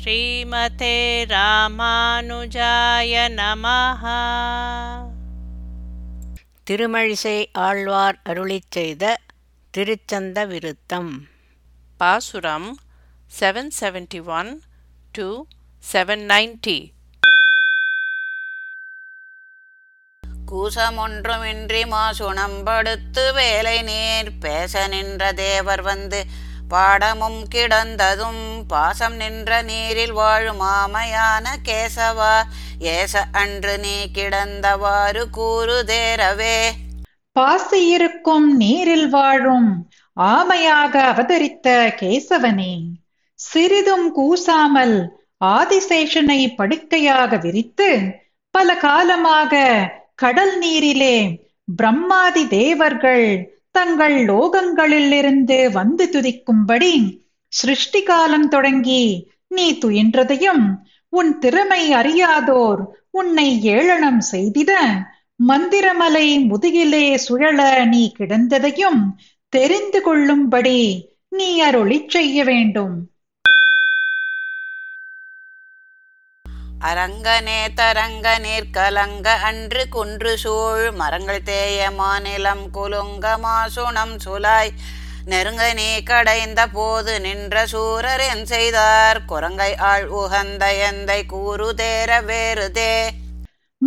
ஸ்ரீமதே ராமானுஜாய நமஹ. திருமழிசை ஆழ்வார் அருளிச் செய்த திருச்சந்த விருத்தம் பாசுரம் 771 to 790. கூசமொன்றுமின்றி மாசுணம்படுத்து வேலை நேர் பேச நின்ற தேவர் வந்து பாடமும் கிடந்ததும் பாசம் நின்ற நீரில் வாழும் ஆமையான கேசவா ஏச அன்று நீ கிடந்தவாறு கூறுதேரவே. பாசியிருக்கும் நீரில் வாழும் ஆமையாக அவதரித்த கேசவனே, சிறிதும் கூசாமல் ஆதிசேஷனை படுக்கையாக விரித்து பல காலமாக கடல் நீரிலே பிரம்மாதி தேவர்கள் தங்கள் லோகங்களிலிருந்து வந்து துதிக்கும்படி சிருஷ்டி காலம் தொடங்கி நீ துயின்றதையும் உன் திறமை அறியாதோர் உன்னை ஏளனம் செய்திட மந்திரமலை முதுகிலே சுழல நீ கிடந்ததையும் தெரிந்து கொள்ளும்படி நீ அருளி செய்ய வேண்டும். அரங்கனே தரங்க நீர்கலங்க அன்று குன்று சூழ் மரங்கள் தேய மாநிலம் குலுங்க மாசுணம் சுலாய் நெருங்க நீ கடைந்த போது நின்ற சூரர் என் செய்தார் குரங்கை ஆள் உகந்த எந்தை கூறு தேர வேறுதே.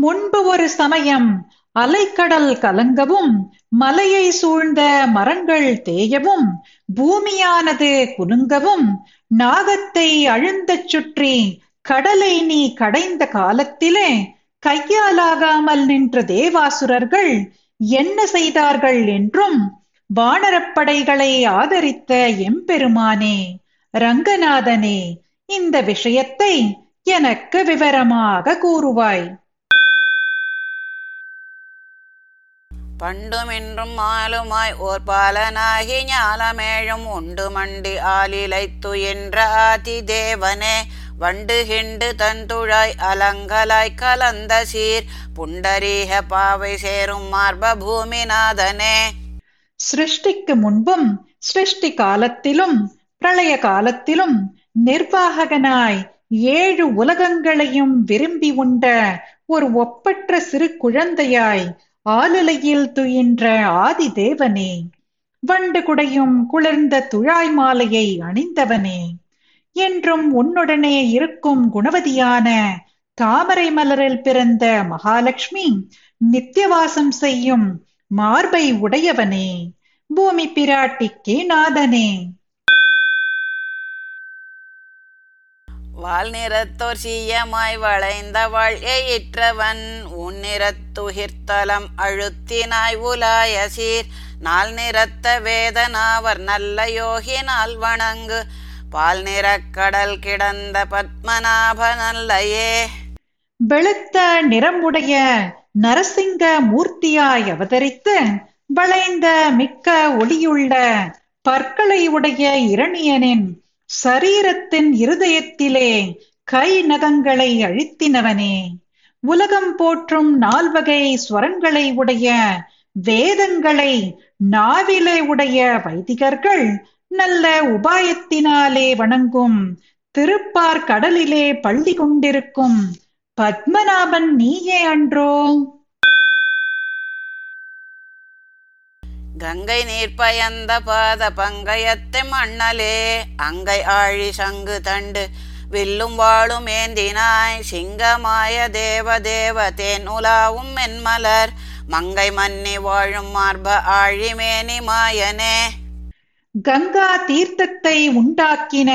முன்பு ஒரு சமயம் அலைக்கடல் கலங்கவும் மலையை சூழ்ந்த மரங்கள் தேயவும் பூமியானது குலுங்கவும் நாகத்தை அழுந்தச் சுற்றி கடலை நீ கடைந்த காலத்திலே கையாலாகாமல் நின்ற தேவாசுரர்கள் என்ன செய்தார்கள் என்றும் வானரப்படைகளை ஆதரித்த எம்பெருமானே ரங்கநாதனே, இந்த விஷயத்தை எனக்கு விவரமாக கூறுவாய். பண்டுமென்றும் ஆளுமாய் ஓர் பாலனாகி ஞாலமேழும் உண்டு மண்டி ஆலிலைத்து என்ற ஆதி தேவனே, வண்டு ஹிண்டு தந்துழாய் அலங்கலாய் கலந்த சீர் புண்டரீக பாவை சேரும் மார்ப பூமிநாதனே. சிருஷ்டிக்கு முன்பும் சிருஷ்டி காலத்திலும் பிரளய காலத்திலும் நிர்வாகனாய் 7 உலகங்களையும் விரும்பி உண்ட ஒரு ஒப்பற்ற சிறு குழந்தையாய் ஆலுலையில் துயின்ற ஆதி தேவனே, வண்டு குடையும் குளிர்ந்த துழாய் மாலையை அணிந்தவனே, என்றும் உன்னுடனே இருக்கும் குணவதியான தாமரை மலரில் பிறந்த மகாலட்சுமி நித்தியவாசம் செய்யும் மார்பை உடையவனே, பூமி பிராட்டிக்கு நாதனே. வால் நிறத்தோர் சீயமாய் வளைந்தவாள் ஏற்றவன் உன்னிறத்துகிர்த்தலம் அழுத்தினாய் உலாய சீர் நாள் நிறத்த வேதனாவர் நல்ல யோகினால் வணங்கு பால் நிறக்கடல் கிடந்த பத்மநாபன் அல்லையே. வெளுத்த நிறமுடைய நரசிங்க மூர்த்தியாய் அவதரித்து வளைந்த மிக்க ஒளியுள்ள பற்களை உடைய இரணியனின் சரீரத்தின் இருதயத்திலே கை நகங்களை அழித்தினவனே, உலகம் போற்றும் 4 வகை ஸ்வரங்களை உடைய வேதங்களை நாவிலே உடைய வைதிகர்கள் நல்ல உபாயத்தினாலே வணங்கும் திருப்பார் கடலிலே பள்ளி கொண்டிருக்கும் பத்மநாபன் நீயே அன்றோ. கங்கை நீர் பயந்த பாத பங்கயத்தை மண்ணலே அங்கை ஆழி சங்கு தண்டு வில்லும் வாழும் ஏந்தினாய் சிங்கமாய தேவ தேவதேன் உலாவும் மென்மலர் மங்கை மன்னி வாழும் மார்ப ஆழி மேனி மாயனே. கங்கா தீர்த்தத்தை உண்டாக்கின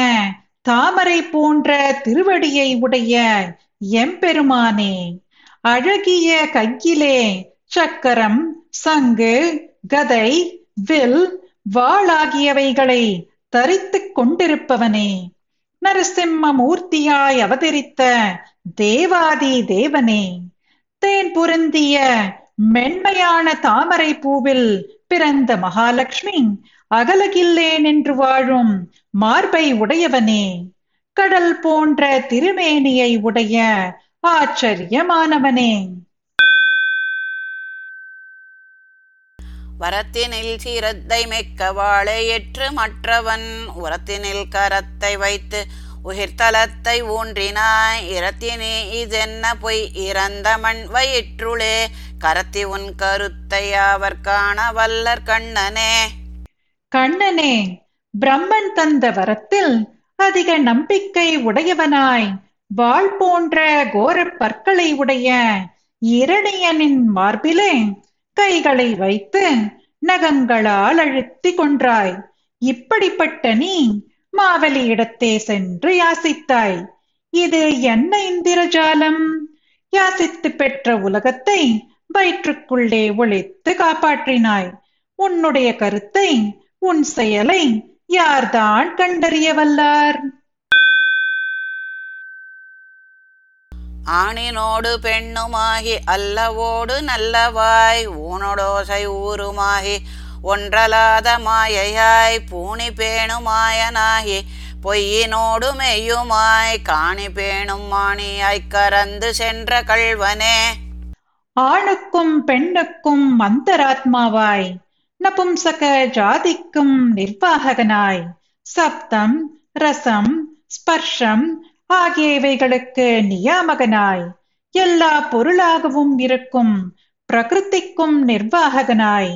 தாமரை போன்ற திருவடியை உடைய எம்பெருமானே, அழகிய கையிலே சக்கரம் சங்கு கதை வில் வாளாகியவைகளை தரித்துக் கொண்டிருப்பவனே, நரசிம்ம மூர்த்தியாய் அவதரித்த தேவாதி தேவனே, தேன் பொருந்திய மென்மையான தாமரை பூவில் பிறந்த மகாலட்சுமி அகலகில்லேன் என்று வாழும் மார்பை உடையவனே, கடல் போன்ற திருமேனியை உடைய ஆச்சரியமானவனே. வரத்தினில் சீரத்தை மெக்க வாழையற்று மற்றவன் உரத்தினில் கரத்தை வைத்து உயிர்த்தலத்தை ஊன்றினாய் இரத்தினே இதென்ன பொய் இறந்த மண் வயிற்றுளே கரத்தி உன் கருத்தை அவர் காண வல்லர் கண்ணனே. கண்ணனே, பிரம்மன் தந்த வரத்தில் அதிக நம்பிக்கை உடையவனாய் வாள் போன்ற கோர பற்களை உடைய இரணியனின் மார்பிலே கைகளை வைத்து நகங்களால் அழுத்தி கொன்றாய். இப்படிப்பட்ட நீ மாவலி இடத்தே சென்று யாசித்தாய். இது என்ன இந்திரஜாலம்? யாசித்து பெற்ற உலகத்தை வயிற்றுக்குள்ளே ஒழித்து காப்பாற்றினாய். உன்னுடைய கருத்தை, உன் செயலை யார்தான் கண்டறிய வல்லார்? ஆணினோடு பெண்ணுமாகி அல்லவோடு நல்லவாய் ஊனோடோசை ஊருமாகி ஒன்றலாத மாயையாய் பூணி பேணுமாயனாகி பொய்யினோடு மெய்யுமாய் காணி பேணும் மாணியாய் கறந்து சென்ற கள்வனே. ஆணுக்கும் பெண்ணுக்கும் அந்தராத்மாவாய் நபும்சக ஜாதிக்கும் நிர்வாகனாய் சப்தம் ரசம் ஸ்பர்ஷம் ஆகியவைகளுக்கு நியாமகனாய் எல்லா பொருளாகவும் இருக்கும் பிரகிருதிக்கும் நிர்வாகனாய்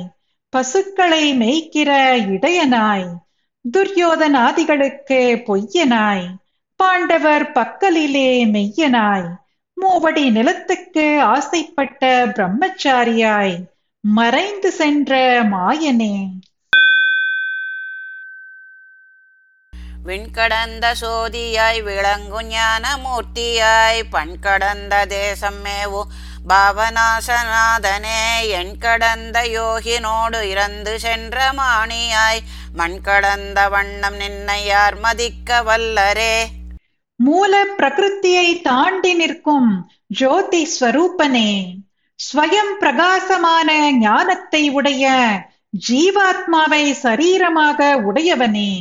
பசுக்களை மேய்க்கிற இடையனாய் துரியோதனாதிகளுக்கு பொய்யனாய் பாண்டவர் பக்கலிலே மெய்யனாய் மூவடி நிலத்துக்கு ஆசைப்பட்ட பிரம்மச்சாரியாய் மறைந்து சென்ற மாயனே. விண்கடந்த சோதியாய் விளங்கு ஞான மூர்த்தியாய் பண்கடந்த தேசமேவு பாவநாசநாதனே எண் கடந்த யோகினோடு இறந்து சென்ற மாணியாய் மண் கடந்த வண்ணம் நின்னையார் மதிக்க வல்லரே. மூல பிரகிருத்தியை தாண்டி நிற்கும் ஜோதி ஸ்வரூபனே, ஸ்வயம் பிரகாசமான ஞானத்தை உடைய ஜீவாத்மாவை சரீரமாக உடையவனே,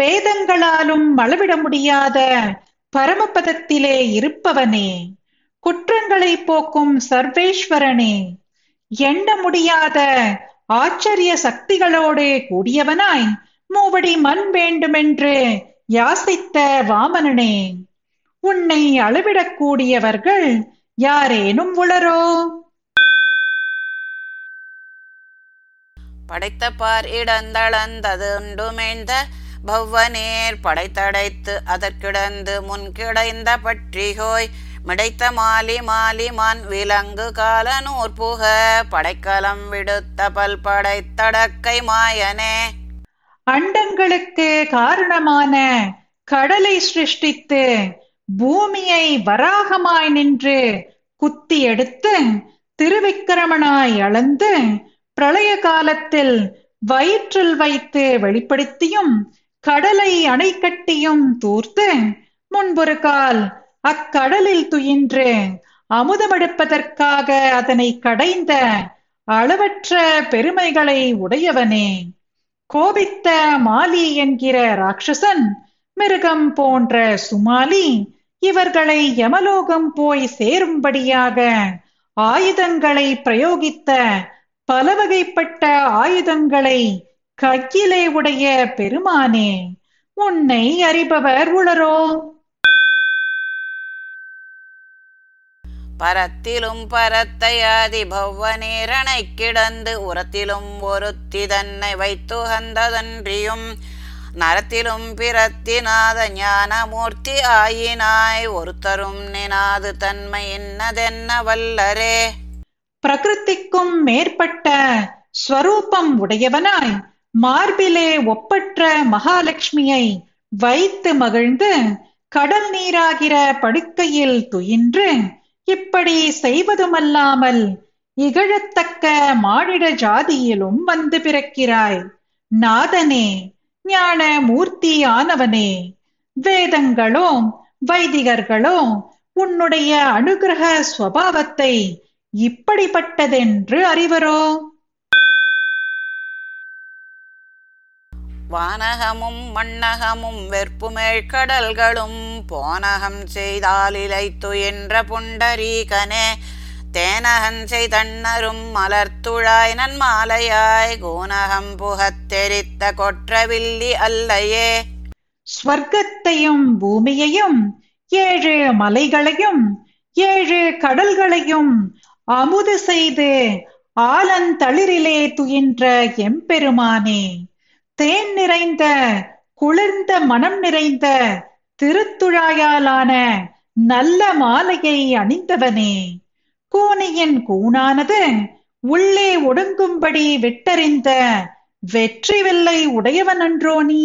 வேதங்களாலும் அளவிட முடியாத பரமபதத்திலே இருப்பவனே, குற்றங்களை போக்கும் சர்வேஸ்வரனே, எண்ண முடியாத ஆச்சரிய சக்திகளோடு கூடியவனாய் மூவடி மண் வேண்டுமென்று யாசித்த வாமனனே, உன்னை அளவிடக்கூடியவர்கள் யாரேனும் உளரோ? படைத்த பார் இடந்தளந்ததுண்டுமிழ்ந்த பவ்வநேர் படைத்தடைத்து அதற்கிடந்து முன் கிடைந்த பற்றிகோய் மிடைத்த மாலி மாலி மான் விலங்கு காலனூர் புக படைக்கலம் விடுத்த பல் படைத்தடக்கை மாயனே. அண்டங்களுக்கு காரணமான கடலை சிருஷ்டித்து பூமியை வராகமாய் நின்று குத்தி எடுத்து திருவிக்கிரமனாய் அளந்து பிரளய காலத்தில் வயிற்றில் வைத்து வெளிப்படுத்தியும் கடலை அணை கட்டியும் தூர்த்து முன்பொரு கால் அக்கடலில் துயின்று அமுதமெடுப்பதற்காக அதனை கடைந்த அளவற்ற பெருமைகளை உடையவனே, கோபித்த மாலி என்கிற ராட்சசன் மிருகம் போன்ற சுமாலி இவர்களை யமலோகம் போய் சேரும்படியாக ஆயுதங்களை பிரயோகித்த பலவகைப்பட்ட ஆயுதங்களை கையிலே உடைய பெருமானே, உன்னை அறிபவர் உளரோ? பரத்திலும் பரத்தையாதி பவ்வநேரணை கிடந்து உரத்திலும் ஒருத்தி தன்னை வைத்துகந்ததன்றியும் நரத்திலும் பிறத்தினாத ஞானமூர்த்தி ஆயினாய் ஒருத்தரும் நினாது தன்மை என்னதென்ன வல்லரே. பிரகிருதிக்கும் மேற்பட்ட ஸ்வரூபம் உடையவனாய் மார்பிலே ஒப்பற்ற மகாலட்சுமியை வைத்து மகிழ்ந்து கடல் நீராகிற படுக்கையில் துயின்று இப்படி செய்வதுமல்லாமல் இகழத்தக்க மானிட ஜாதியிலும் வந்து பிறக்கிறாய். நாதனே, ஞான மூர்த்தி ஆனவனே, வேதங்களோ வைதிகர்களோ உன்னுடைய அனுகிரக ஸ்வபாவத்தை இப்படிப்பட்டதென்று அறிவரோ? வானகமும் மண்ணகமும் வெற்புமேழ் கடல்களும் போனகம் செய்தால் இலைத்து என்ற புண்டரீகனே, தேனகஞ்சை தன்னரும் மலர்த்துழாய் நன்மாலையாய் கோனகம் புகத்தெரித்த கொற்றவில்லி அல்லையே. ஸ்வர்க்கத்தையும் பூமியையும் ஏழு மலைகளையும் ஏழு கடல்களையும் அமுத செய்து ஆலந்தளிரிலே துயின்ற எம்பெருமானே, தேன் நிறைந்த குளிர்ந்த மனம் நிறைந்த திருத்துழாயாலான நல்ல மாலையை அணிந்தவனே, கூனியின் கூனானது உள்ளே ஒடுங்கும்படி விட்டறிந்த வெற்றி வெல்லை உடையவன் அன்றோ நீ.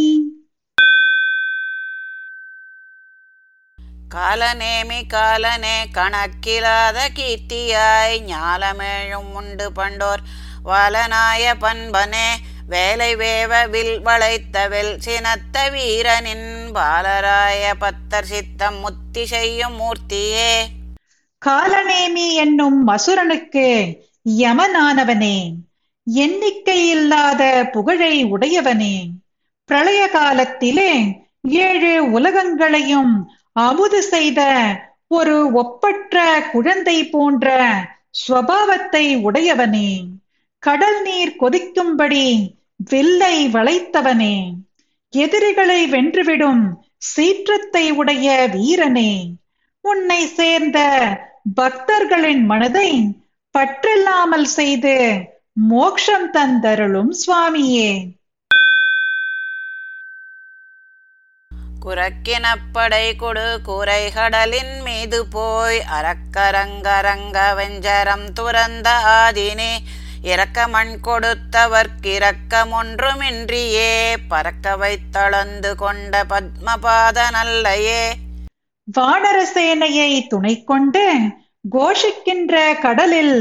கால நேமி காலனே கணக்கிலாத கீர்த்தியாய் ஞாலமேழும் உண்டு பண்டோர் வலனாய பண்பனே, வேலை வேவ வில் வளைத்தவில் சினத்த வீரனின் பாலராய பத்தர் சித்தம் முத்தி செய்யும் மூர்த்தியே. காலநேமி என்னும் அசுரனுக்கு யமனானவனே, எண்ணிக்கை இல்லாத புகழை உடையவனே, பிரளய காலத்திலே ஏழு உலகங்களையும் அமுது செய்த ஒரு ஒப்பற்ற குழந்தை போன்ற ஸ்வபாவத்தை உடையவனே, கடல் நீர் கொதிக்கும்படி வில்லை வளைத்தவனே, எதிரிகளை வென்றுவிடும் சீற்றத்தை உடைய வீரனே, உன்னை சேர்ந்த பக்தர்களின் மனதை பற்றில்லாமல் செய்து மோட்சம் தந்தருளும் சுவாமியே. குரக்கினப்படை கொடு குறை கடலின் மீது போய் அரக்கரங்கரங்க வெஞ்சரம் துறந்த ஆதினே, இறக்க மண் கொடுத்தவர்க்கிரக்கமொன்றுமின்றியே பறக்க வைத்தளந்து கொண்ட பத்மபாத நல்லையே. வானரசேனையை துணை கொண்டு கோஷிக்கின்ற கடலில்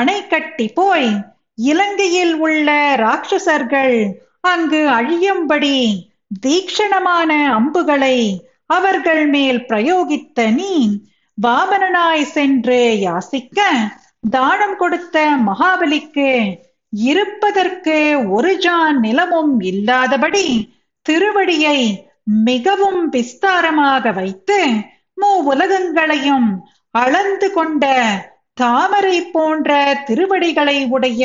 அணை கட்டி போய் இலங்கையில் உள்ள ராட்சசர்கள் அங்கு அழியும்படி தீக்ஷணமான அம்புகளை அவர்கள் மேல் பிரயோகித்த நீ, வாமனாய் சென்று யாசிக்க தானம் கொடுத்த மகாபலிக்கு இருப்பதற்கு ஒரு ஜான் நிலமும் இல்லாதபடி திருவடியை மிகவும் விஸ்தாரமாக வைத்து மூ உலகங்களையும் அளந்து கொண்ட தாமரை போன்ற திருவடிகளை உடைய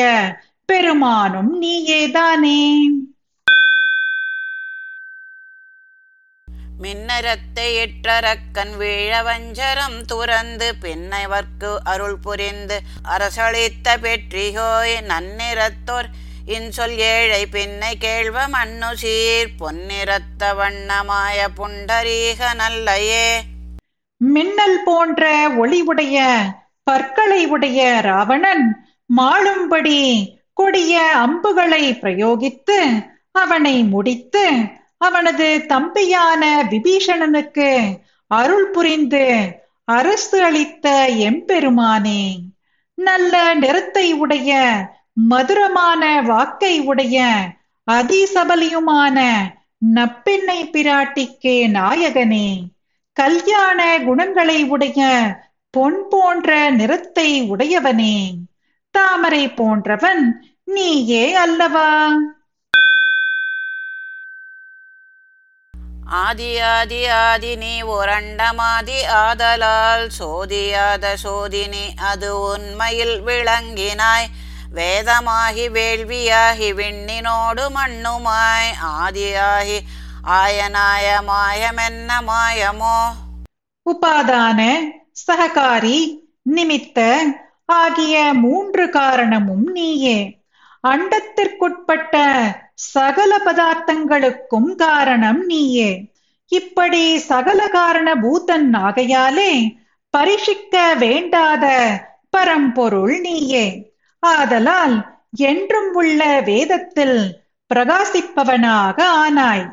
பெருமானும் நீயேதானே. மின்னரத்தை எற்றரக்கன் வீழ வஞ்சரம் துறந்து பின்னைவர்க்கு அருள் புரிந்து அரசளித்த பெற்றியோய் நன்னிறத்தோர் இன்சொல் ஏழை பின்னை கேள்வ மண்ணு சீர் பொன்னிறத்த வண்ணமாய புண்டரீக நல்லையே. மின்னல் போன்ற ஒளிவுடைய பற்களை உடைய ராவணன் மாளும்படி கொடிய அம்புகளை பிரயோகித்து அவனை முடித்து அவனது தம்பியான விபீஷணனுக்கு அருள் புரிந்து அரசு அளித்த எம்பெருமானே, நல்ல நிறத்தை உடைய மதுரமான வாக்கை உடைய அதிசபலியுமான நப்பிண்ணை பிராட்டிக்கு நாயகனே, கல்யாண குணங்களை உடைய பொன் போன்ற நிறத்தை உடையவனே, தாமரை போன்றவன் நீயே அல்லவா. ஆதியாதி ஆதினி ஒரண்டமாதி ஆதலால் சோதியாத சோதினி அது உண்மையில் விளங்கினாய், வேதமாகி வேள்வியாகி விண்ணினோடு மண்ணுமாய் ஆதியாகி ஆயனாய மாயமென்ன மாயமோ. உபாதான சககாரி நிமித்த ஆகிய மூன்று காரணமும் நீயே, அண்டத்திற்குட்பட்ட சகல பதார்த்தங்களுக்கும் காரணம் நீயே. இப்படி சகல காரண பூதன் ஆகையாலே பரிசிக்க வேண்டாத பரம்பொருள் நீயே. ஆதலால் என்றும் உள்ள வேதத்தில் பிரகாசிப்பவனாக ஆனாய்,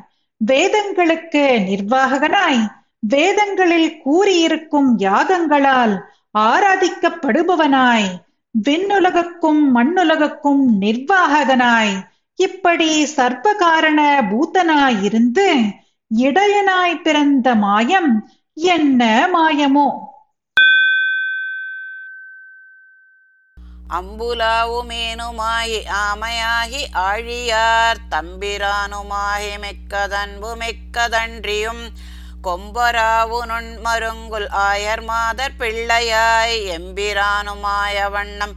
வேதங்களுக்கு நிர்வாகனாய், வேதங்களில் கூறியிருக்கும் யாகங்களால் ஆராதிக்கப்படுபவனாய், விண்ணுலகக்கும் மண்ணுலகக்கும் நிர்வாகனாய், இப்படி சர்வ காரண பூத்தனாயிருந்து இடையனாய் பிறந்த மாயம் என்ன மாயமோ. அம்புலாவுமேனுமாயி ஆமையாகி ஆழியார் தம்பிரானுமாகி மிக்கதன்பு மிக்கதன்றியும் கொம்பராவு நுண்மருங்குல் ஆயர் மாதர் பிள்ளையாய் எம்பிரானுமாய வண்ணம்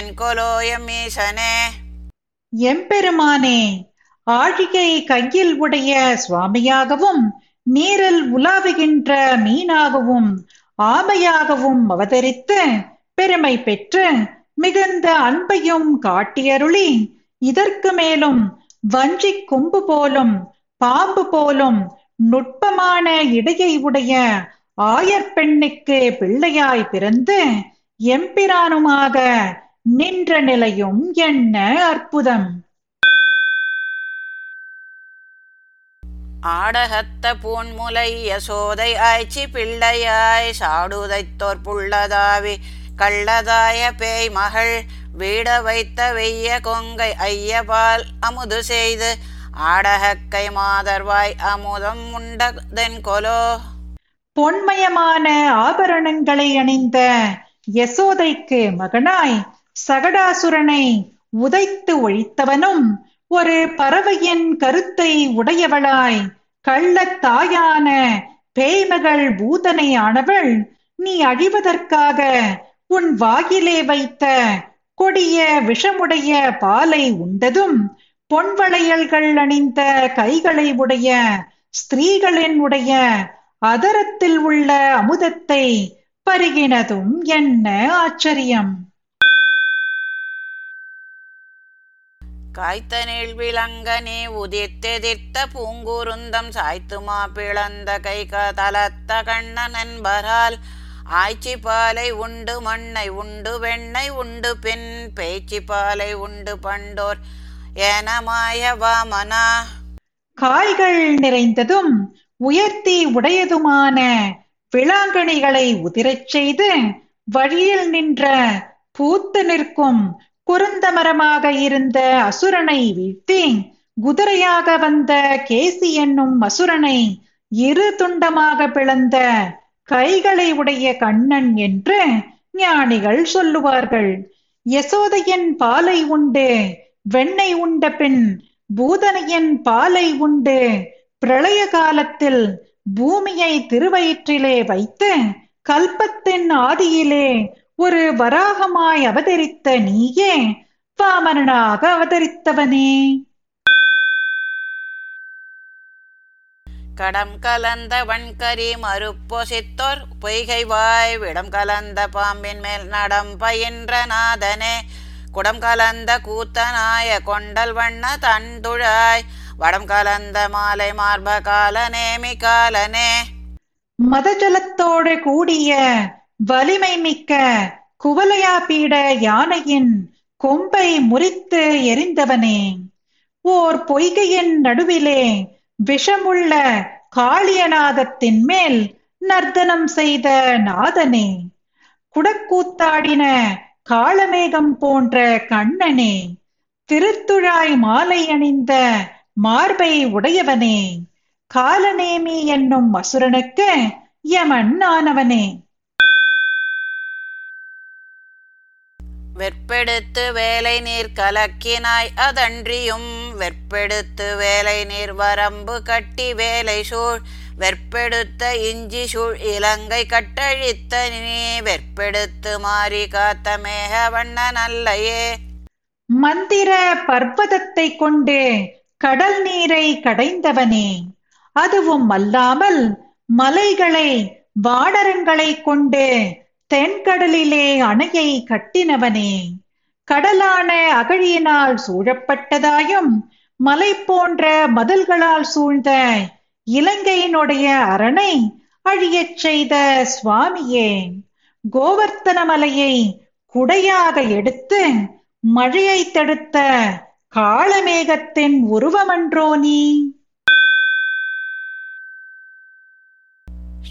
என் கொலோயமீசனே. எம்பெருமானே, ஆழியை கையில் உடைய சுவாமியாகவும் நீரில் உலாவுகின்ற மீனாகவும் ஆமையாகவும் அவதரித்து பெருமை பெற்று மிகுந்த அன்பையும் காட்டியருளி இதற்கு மேலும் வஞ்சி கொம்பு போலும் பாம்பு போலும் நுட்பமான இடையை உடைய ஆயர்பெண்ணுக்கு பிள்ளையாய் பிறந்து எம்பிரானுமாக நின்ற நிலையும் என்ன அற்புதம்! ஆடகத்த பூன்முலை யசோதை ஆய்ச்சி பிள்ளையாய் சாடுதைத்தோர் புள்ளதாவி கள்ளதாய பேய் மகள் வீட வைத்த வெய்ய கொங்கை ஐயபால் அமுது செய்து ஆடகக்கை மாதர்வாய் அமுதம் உண்டதென் கொலோ. பொன்மயமான ஆபரணங்களை அணிந்த யசோதைக்கு மகனாய் சகடாசுரனை உதைத்து ஒழித்தவனும் ஒரு பறவையின் கருத்தை உடையவளாய் கள்ளத்தாயான பேய்மகள் பூதனை ஆனவள் நீ அழிவதற்காக உன் வாயிலே வைத்த கொடிய விஷமுடைய பாலை உண்டதும் பொன்வளையல்கள் அணிந்த கைகளை உடைய ஸ்திரீகளின் உடைய அதரத்தில் உள்ள அமுதத்தை பருகினதும் என்ன ஆச்சரியம்! காய்த்த நீழ்விலங்கனே உதித்தெதிர்த்த பூங்குருந்தம் சாய்த்துமா பிளந்த கை தலத்த கண்ணன் என்பரால் ஆய்ச்சி பாலை உண்டு மண்ணை உண்டு வெண்ணை உண்டு பின் பேய்ச்சி பாலை உண்டு பண்டோர் ஏனமாய வாமனா. கால்கள் நிறைந்ததும் உயர்த்தி உடையதுமான விளாங்கணிகளை உதிரச் செய்து வழியில் நின்ற பூத்து நிற்கும் குருந்த மரமாக இருந்த அசுரனை வீழ்த்தி குதிரையாக வந்த கேசி என்னும் அசுரனை இரு துண்டமாக பிளந்த கைகளை உடைய கண்ணன் என்று ஞானிகள் சொல்லுவார்கள். யசோதையின் பாலை உண்டு வெண்ணை உண்ட பின் பூதனையின் பாலை உண்டு பிரளய காலத்தில் பூமியை திருவயிற்றிலே வைத்து கல்பத்தின் ஆதியிலே ஒரு வராகமாய் அவதரித்த நீயே வாமனாக அவதரித்தவனே. கடம் கலந்த வன்கரி மறுப்பொசித்தோர் பொய்கை வாய் விடம் கலந்த பாம்பின் மேல் நடம் பயின்ற நாதனே குடம் கலந்த கூத்தனாய கொண்டல் வண்ண தண்டுழாய் வடம் கலந்த மாலை மார்ப கால நேமி காலனே. மதஜலத்தோடு கூடிய வலிமை மிக்க குவலையா பீட யானையின் கொம்பை முறித்து எரிந்தவனே. ஓர் பொய்கையின் நடுவிலே விஷமுள்ள காளிய நாதத்தின் மேல் நர்த்தனம் செய்த நாதனே. குடக்கூத்தாடின காளமேகம் போன்ற கண்ணனே. திருத்துழாய் மாலை அணிந்த மார்பை உடையவனே. கால நேமி என்னும் அசுரனுக்கு யமன் ஆனவனே. வெற்பெடுத்து வேலை நீர் கலக்கினாய் அதன்றியும் வெற்பெடுத்து வேலை நீர் வரம்பு கட்டி வேலை சூழ் வெற்பெடுத்த இஞ்சி சூழ் இலங்கை கட்டழித்த நீ வெற்பெடுத்து மாறி காத்த மேக வண்ணன் அல்லையே. மந்திர பர்வதத்தை கொண்டு கடல் நீரை கடைந்தவனே. அதுவும் அல்லாமல் மலைகளை வானரங்களை கொண்டு தென்கடலிலே அணையை கட்டினவனே. கடலான அகழியினால் சூழப்பட்டதாயும் மலை போன்ற மதில்களால் சூழ்ந்த இலங்கையினுடைய அரணை அழியச் செய்த சுவாமியே. கோவர்த்தன மலையை குடையாக எடுத்து மழையை தடுத்த காளமேகத்தின் உருவமன்றோ நீ.